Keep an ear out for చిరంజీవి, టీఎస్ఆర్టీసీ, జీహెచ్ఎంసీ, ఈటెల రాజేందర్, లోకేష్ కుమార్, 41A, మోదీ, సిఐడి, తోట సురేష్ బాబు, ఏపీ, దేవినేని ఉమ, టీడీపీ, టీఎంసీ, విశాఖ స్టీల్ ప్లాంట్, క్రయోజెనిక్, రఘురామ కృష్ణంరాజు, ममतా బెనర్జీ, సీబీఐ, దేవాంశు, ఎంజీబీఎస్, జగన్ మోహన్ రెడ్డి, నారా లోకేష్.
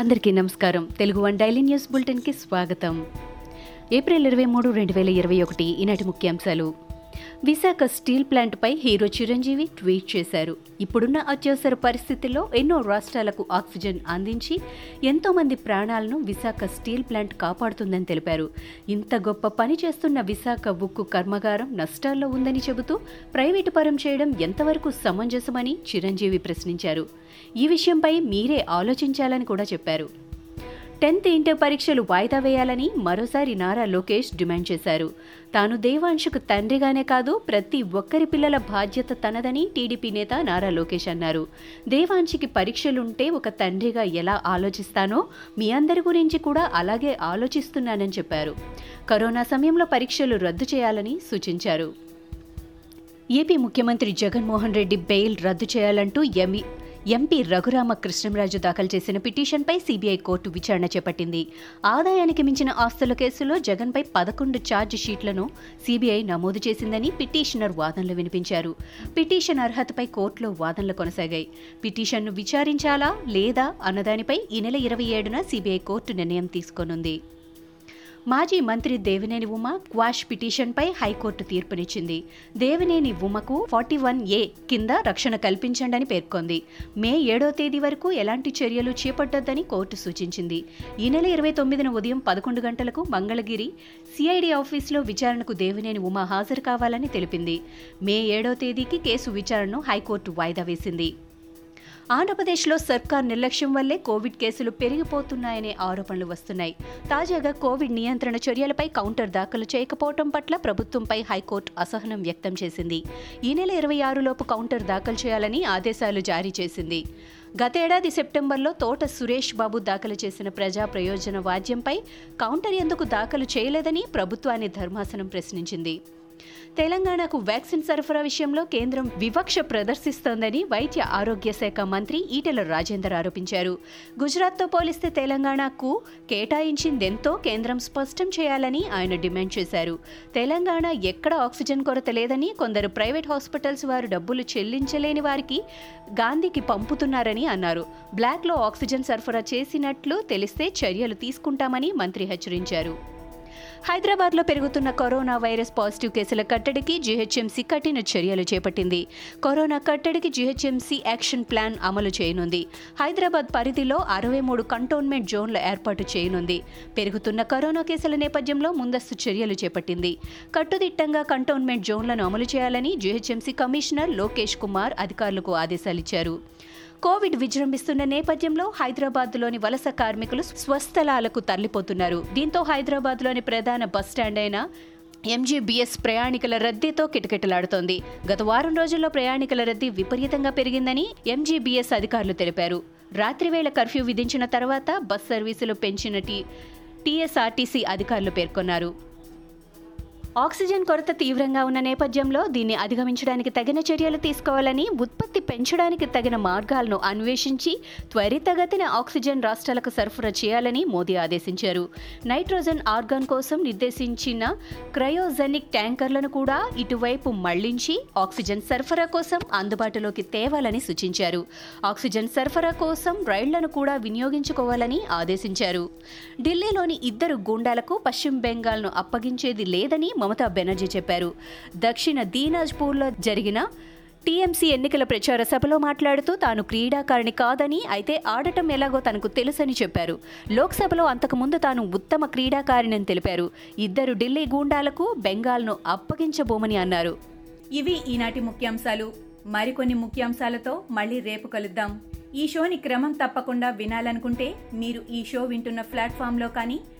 అందరికీ నమస్కారం. Telugu one daily news బులెటిన్కి స్వాగతం. ఏప్రిల్ 23, 2021 ఈనాటి ముఖ్యాంశాలు. విశాఖ స్టీల్ ప్లాంట్పై హీరో చిరంజీవి ట్వీట్ చేశారు. ఇప్పుడున్న అత్యవసర పరిస్థితుల్లో ఎన్నో రాష్ట్రాలకు ఆక్సిజన్ అందించి ఎంతోమంది ప్రాణాలను విశాఖ స్టీల్ ప్లాంట్ కాపాడుతుందని తెలిపారు. ఇంత గొప్ప పని చేస్తున్న విశాఖ ఉక్కు కర్మాగారం నష్టాల్లో ఉందని చెబుతూ ప్రైవేటు పరం చేయడం ఎంతవరకు సమంజసమని చిరంజీవి ప్రశ్నించారు. ఈ విషయంపై మీరే ఆలోచించాలని కూడా చెప్పారు. 10th ఇంటర్ పరీక్షలు వాయిదా వేయాలని మరోసారి నారా లోకేష్ డిమాండ్ చేశారు. తాను దేవాంశుకు తండ్రిగానే కాదు, ప్రతి ఒక్కరి పిల్లల బాధ్యత తనదని టీడీపీ నేత నారా లోకేష్ అన్నారు. దేవాంశుకి పరీక్షలుంటే ఒక తండ్రిగా ఎలా ఆలోచిస్తానో మీ అందరి గురించి కూడా అలాగే ఆలోచిస్తున్నానని చెప్పారు. కరోనా సమయంలో పరీక్షలు రద్దు చేయాలని సూచించారు. ఏపీ ముఖ్యమంత్రి జగన్ మోహన్ రెడ్డి బెయిల్ రద్దు చేయాలంటూ ఎంపీ రఘురామ కృష్ణంరాజు దాఖలు చేసిన పిటిషన్పై సీబీఐ కోర్టు విచారణ చేపట్టింది. ఆదాయానికి మించిన ఆస్తుల కేసులో జగన్పై 11 ఛార్జ్ షీట్లను సీబీఐ నమోదు చేసిందని పిటిషనర్ వాదనలు వినిపించారు. పిటిషన్ అర్హతపై కోర్టులో వాదనలు కొనసాగాయి. పిటిషన్ను విచారించాలా లేదా అన్నదానిపై ఈ నెల 27న సీబీఐ కోర్టు నిర్ణయం తీసుకోనుంది. మాజీ మంత్రి దేవినేని ఉమ క్వాష్ పిటిషన్పై హైకోర్టు తీర్పునిచ్చింది. దేవినేని ఉమకు 41A కింద రక్షణ కల్పించండి పేర్కొంది. మే 7వ తేదీ వరకు ఎలాంటి చర్యలు చేపట్టొద్దని కోర్టు సూచించింది. ఈ నెల 29న ఉదయం 11 గంటలకు మంగళగిరి సిఐడి ఆఫీసులో విచారణకు దేవినేని ఉమ హాజరు కావాలని తెలిపింది. మే 7వ తేదీకి కేసు విచారణను హైకోర్టు వాయిదా వేసింది. ఆంధ్రప్రదేశ్లో సర్కార్ నిర్లక్ష్యం వల్లే కోవిడ్ కేసులు పెరిగిపోతున్నాయనే ఆరోపణలు వస్తున్నాయి. తాజాగా కోవిడ్ నియంత్రణ చర్యలపై కౌంటర్ దాఖలు చేయకపోవడం పట్ల ప్రభుత్వంపై హైకోర్టు అసహనం వ్యక్తం చేసింది. ఈ నెల 26లోపు కౌంటర్ దాఖలు చేయాలని ఆదేశాలు జారీ చేసింది. గతేడాది సెప్టెంబర్లో తోట సురేష్ బాబు దాఖలు చేసిన ప్రజా ప్రయోజన వాద్యంపై కౌంటర్ ఎందుకు దాఖలు చేయలేదని ప్రభుత్వాన్ని ధర్మాసనం ప్రశ్నించింది. తెలంగాణకు వ్యాక్సిన్ సరఫరా విషయంలో కేంద్రం వివక్ష ప్రదర్శిస్తోందని వైద్య ఆరోగ్య శాఖ మంత్రి ఈటెల రాజేందర్ ఆరోపించారు. గుజరాత్తో పోలిస్తే తెలంగాణకు కేటాయించిందెంతో కేంద్రం స్పష్టం చేయాలని ఆయన డిమాండ్ చేశారు. తెలంగాణ ఎక్కడ ఆక్సిజన్ కొరత లేదని, కొందరు ప్రైవేట్ హాస్పిటల్స్ వారు డబ్బులు చెల్లించలేని వారికి గాంధీకి పంపుతున్నారని అన్నారు. బ్లాక్లో ఆక్సిజన్ సరఫరా చేసినట్లు తెలిస్తే చర్యలు తీసుకుంటామని మంత్రి హెచ్చరించారు. హైదరాబాద్లో పెరుగుతున్న కరోనా వైరస్ పాజిటివ్ కేసుల కట్టడికి జీహెచ్ఎంసీ కఠిన చర్యలు చేపట్టింది. కరోనా కట్టడికి జీహెచ్ఎంసీ యాక్షన్ ప్లాన్ అమలు చేయనుంది. హైదరాబాద్ పరిధిలో 63 కంటోన్మెంట్ జోన్ల ఏర్పాటు చేయనుంది. పెరుగుతున్న కరోనా కేసుల నేపథ్యంలో ముందస్తు చర్యలు చేపట్టింది. కట్టుదిట్టంగా కంటోన్మెంట్ జోన్లను అమలు చేయాలని జీహెచ్ఎంసీ కమిషనర్ లోకేష్ కుమార్ అధికారులకు ఆదేశాలిచ్చారు. కోవిడ్ విజృంభిస్తున్న నేపథ్యంలో హైదరాబాద్లోని వలస కార్మికులు స్వస్థలాలకు తరలిపోతున్నారు. దీంతో హైదరాబాద్లోని ప్రధాన బస్టాండ్ అయిన ఎంజీబీఎస్ ప్రయాణికుల రద్దీతో కిటకిటలాడుతోంది. గత వారం రోజుల్లో ప్రయాణికుల రద్దీ విపరీతంగా పెరిగిందని ఎంజీబీఎస్ అధికారులు తెలిపారు. రాత్రివేళ కర్ఫ్యూ విధించిన తర్వాత బస్ సర్వీసులు పెంచిన టీఎస్ఆర్టీసీ అధికారులు పేర్కొన్నారు. ఆక్సిజన్ కొరత తీవ్రంగా ఉన్న నేపథ్యంలో దీన్ని అధిగమించడానికి తగిన చర్యలు తీసుకోవాలని, ఉత్పత్తి పెంచడానికి తగిన మార్గాలను అన్వేషించి త్వరితగతిన ఆక్సిజన్ రాష్ట్రాలకు సరఫరా చేయాలని మోదీ ఆదేశించారు. నైట్రోజన్ ఆర్గాన్ కోసం నిర్దేశించిన క్రయోజెనిక్ ట్యాంకర్లను కూడా ఇటువైపు మళ్లించి ఆక్సిజన్ సరఫరా కోసం అందుబాటులోకి తేవాలని సూచించారు. ఆక్సిజన్ సరఫరా కోసం రైళ్లను కూడా వినియోగించుకోవాలని ఆదేశించారు. ఢిల్లీలోని 2 గూండాలకు పశ్చిమ బెంగాల్ను అప్పగించేది లేదని మమతా బెనర్జీ చెప్పారు. దక్షిణ దీనాజ్పూర్లో జరిగిన టీఎంసీ ఎన్నికల ప్రచార సభలో మాట్లాడుతూ తాను క్రీడాకారిణి కాదని, అయితే ఆడటం ఎలాగో తనకు తెలుసని చెప్పారు. లోక్సభలో అంతకుముందు తాను ఉత్తమ క్రీడాకారిణిని తెలిపారు. 2 ఢిల్లీ గూండాలకు బెంగాల్ను అప్పగించబోమని అన్నారు. ఇవి ఈనాటి ముఖ్యాంశాలు. మరికొన్ని ముఖ్యాంశాలతో మళ్ళీ రేపు కలుద్దాం. ఈ షోని క్రమం తప్పకుండా వినాలనుకుంటే మీరు ఈ షో వింటున్న ప్లాట్ఫామ్లో కానీ,